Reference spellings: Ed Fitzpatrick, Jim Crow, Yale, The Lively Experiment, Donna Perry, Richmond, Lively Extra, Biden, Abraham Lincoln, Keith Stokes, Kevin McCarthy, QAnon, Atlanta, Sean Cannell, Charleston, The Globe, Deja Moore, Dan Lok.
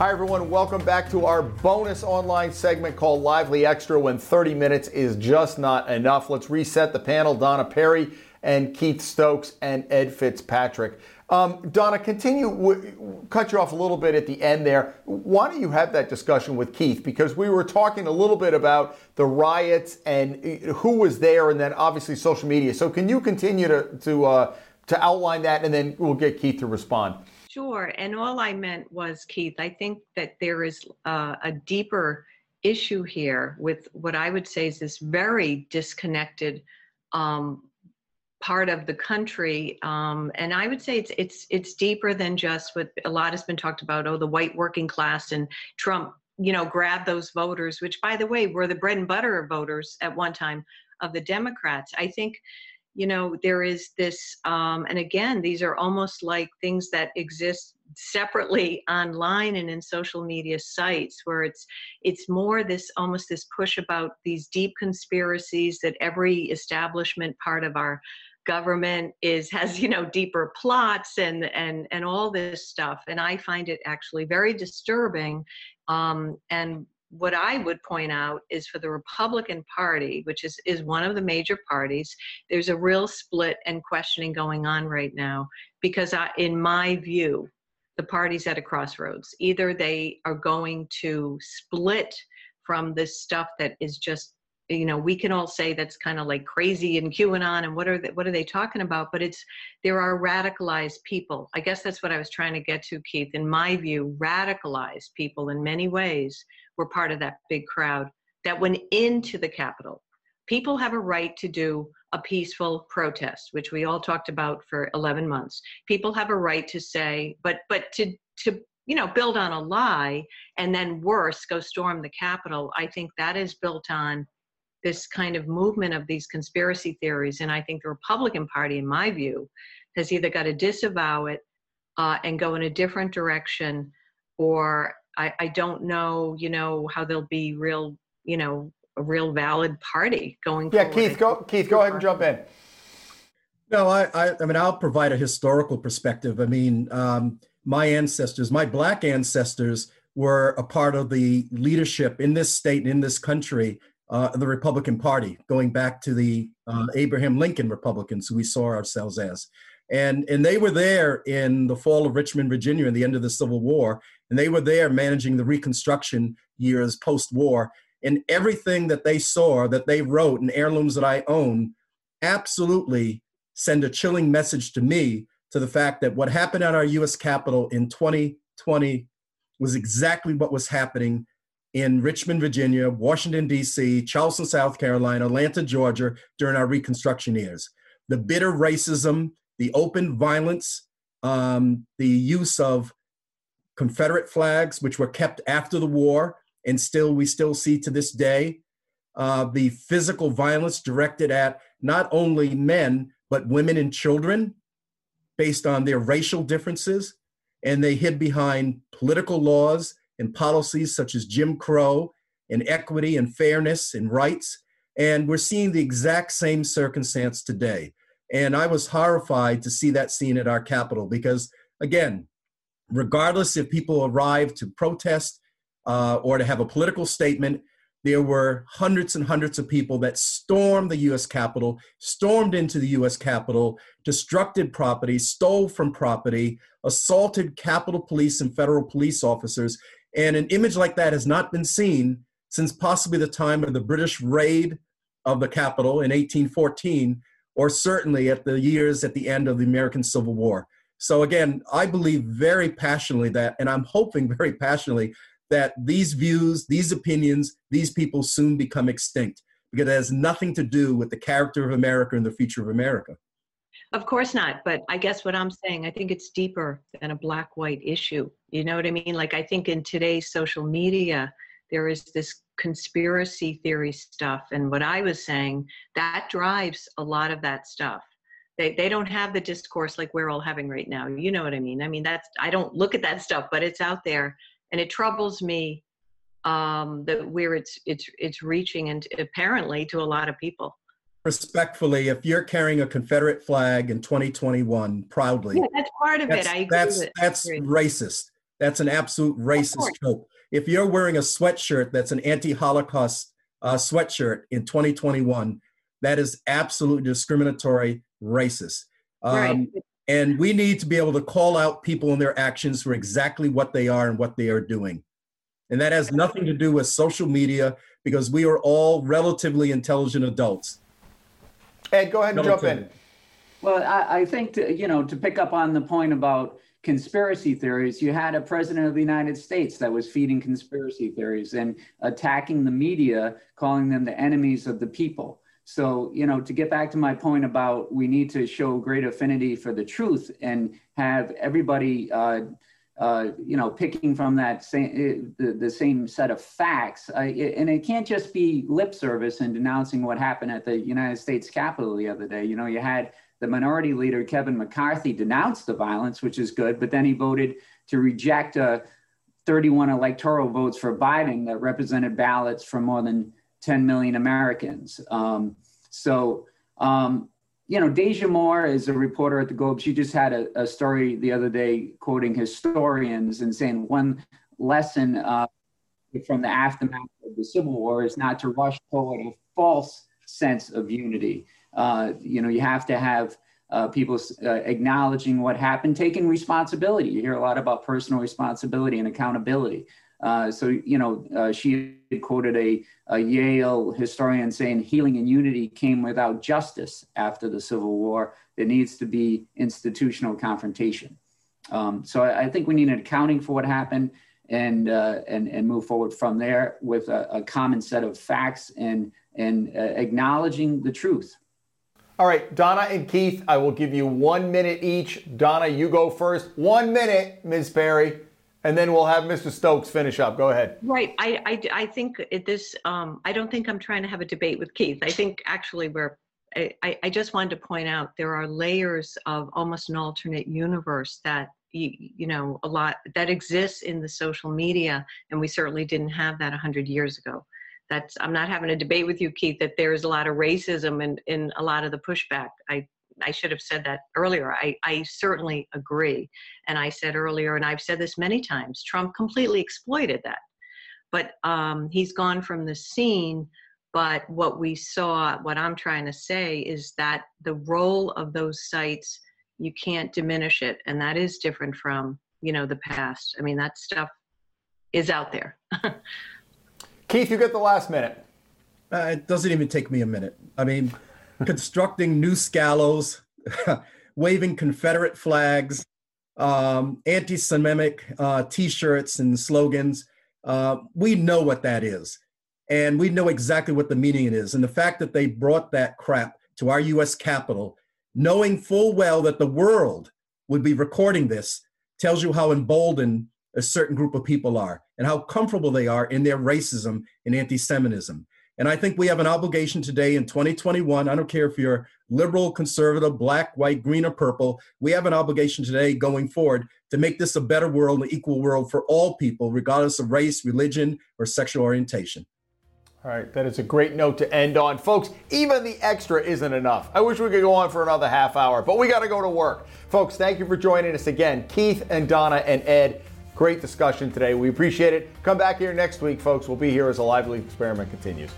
Hi everyone, welcome back to our bonus online segment called Lively Extra, when 30 minutes is just not enough. Let's reset the panel, Donna Perry and Keith Stokes and Ed Fitzpatrick. Donna, cut you off a little bit at the end there. Why don't you have that discussion with Keith? Because we were talking a little bit about the riots and who was there, and then obviously social media. So can you continue to outline that, and then we'll get Keith to respond. Sure. And all I meant was, Keith, I think that there is a deeper issue here with what I would say is this very disconnected part of the country, and I would say it's deeper than just what a lot has been talked about. Oh, the white working class and Trump, grabbed those voters, which, by the way, were the bread and butter voters at one time of the Democrats. I think, there is this, and again, these are almost like things that exist separately online and in social media sites, where it's more this push about these deep conspiracies that every establishment part of our government has deeper plots and all this stuff. And I find it actually very disturbing. And what I would point out is, for the Republican Party, which is one of the major parties, there's a real split and questioning going on right now, because in my view, the party's at a crossroads. Either they are going to split from this stuff that is just, we can all say that's kind of like crazy and QAnon and what are they talking about? But there are radicalized people. I guess that's what I was trying to get to, Keith. In my view, radicalized people in many ways were part of that big crowd that went into the Capitol. People have a right to do a peaceful protest, which we all talked about for 11 months. People have a right to say, but to build on a lie and then worse, go storm the Capitol. I think that is built on this kind of movement of these conspiracy theories. And I think the Republican Party, in my view, has either got to disavow it and go in a different direction, or I don't know, how there'll be real, a real valid party going forward. Yeah, Keith, go ahead and jump in. No, I mean, I'll provide a historical perspective. I mean, my Black ancestors were a part of the leadership in this state and in this country, the Republican Party, going back to the Abraham Lincoln Republicans, who we saw ourselves as. And they were there in the fall of Richmond, Virginia, in the end of the Civil War, and they were there managing the Reconstruction years post-war. And everything that they saw, that they wrote, and heirlooms that I own, absolutely send a chilling message to me, to the fact that what happened at our U.S. Capitol in 2020 was exactly what was happening in Richmond, Virginia, Washington, D.C., Charleston, South Carolina, Atlanta, Georgia, during our Reconstruction years. The bitter racism, the open violence, the use of Confederate flags, which were kept after the war, and we still see to this day, the physical violence directed at not only men, but women and children based on their racial differences. And they hid behind political laws and policies such as Jim Crow and equity and fairness and rights. And we're seeing the exact same circumstance today. And I was horrified to see that scene at our Capitol, because again, regardless if people arrived to protest or to have a political statement, there were hundreds and hundreds of people that stormed the U.S. Capitol, stormed into the U.S. Capitol, destructed property, stole from property, assaulted Capitol Police and federal police officers. And an image like that has not been seen since possibly the time of the British raid of the Capitol in 1814, or certainly at the years at the end of the American Civil War. So again, I believe very passionately that, and I'm hoping very passionately, that these views, these opinions, these people soon become extinct, because it has nothing to do with the character of America and the future of America. Of course not, but I guess what I'm saying, I think it's deeper than a black-white issue. You know what I mean? Like, I think in today's social media, there is this conspiracy theory stuff, and what I was saying, that drives a lot of that stuff. They don't have the discourse like we're all having right now. You know what I mean? I mean, I don't look at that stuff, but it's out there. And it troubles me that where it's reaching, and apparently to a lot of people. Respectfully, if you're carrying a Confederate flag in 2021 proudly, yeah, that's part of it. I agree. That's racist. That's an absolute racist trope. If you're wearing a sweatshirt that's an anti-Holocaust sweatshirt in 2021, that is absolutely discriminatory, racist. Right. And we need to be able to call out people and their actions for exactly what they are and what they are doing. And that has nothing to do with social media, because we are all relatively intelligent adults. Ed, go ahead and jump in. Well, I think, to pick up on the point about conspiracy theories, you had a president of the United States that was feeding conspiracy theories and attacking the media, calling them the enemies of the people. So, to get back to my point about we need to show great affinity for the truth and have everybody, picking from that same, the same set of facts. And it can't just be lip service and denouncing what happened at the United States Capitol the other day. You had the minority leader, Kevin McCarthy, denounced the violence, which is good, but then he voted to reject 31 electoral votes for Biden that represented ballots for more than 10 million Americans. Deja Moore is a reporter at The Globe. She just had a story the other day quoting historians and saying one lesson from the aftermath of the Civil War is not to rush toward a false sense of unity. You have to have people acknowledging what happened, taking responsibility. You hear a lot about personal responsibility and accountability. She quoted a Yale historian saying healing and unity came without justice after the Civil War. There needs to be institutional confrontation. So I think we need an accounting for what happened and move forward from there with a common set of facts and acknowledging the truth. All right, Donna and Keith, I will give you 1 minute each. Donna, you go first. 1 minute, Ms. Perry, and then we'll have Mr. Stokes finish up. Go ahead. Right. I think this, I don't think I'm trying to have a debate with Keith. I think actually I just wanted to point out there are layers of almost an alternate universe that, a lot that exists in the social media. And we certainly didn't have that 100 years ago. I'm not having a debate with you, Keith, that there is a lot of racism in a lot of the pushback. I should have said that earlier. I certainly agree. And I said earlier, and I've said this many times, Trump completely exploited that. But he's gone from the scene. But what we saw, what I'm trying to say is that the role of those sites, you can't diminish it. And that is different from, the past. I mean, that stuff is out there. Keith, you get the last minute. It doesn't even take me a minute. I mean, constructing new scallows, waving Confederate flags, anti-Semitic T-shirts and slogans. We know what that is. And we know exactly what the meaning is. And the fact that they brought that crap to our U.S. Capitol, knowing full well that the world would be recording this, tells you how emboldened a certain group of people are and how comfortable they are in their racism and anti-Semitism. And I think we have an obligation today in 2021, I don't care if you're liberal, conservative, black, white, green, or purple, we have an obligation today going forward to make this a better world, an equal world for all people, regardless of race, religion, or sexual orientation. All right, that is a great note to end on. Folks, even the extra isn't enough. I wish we could go on for another half hour, but we got to go to work. Folks, thank you for joining us again. Keith and Donna and Ed, great discussion today. We appreciate it. Come back here next week, folks. We'll be here as the Lively Experiment continues.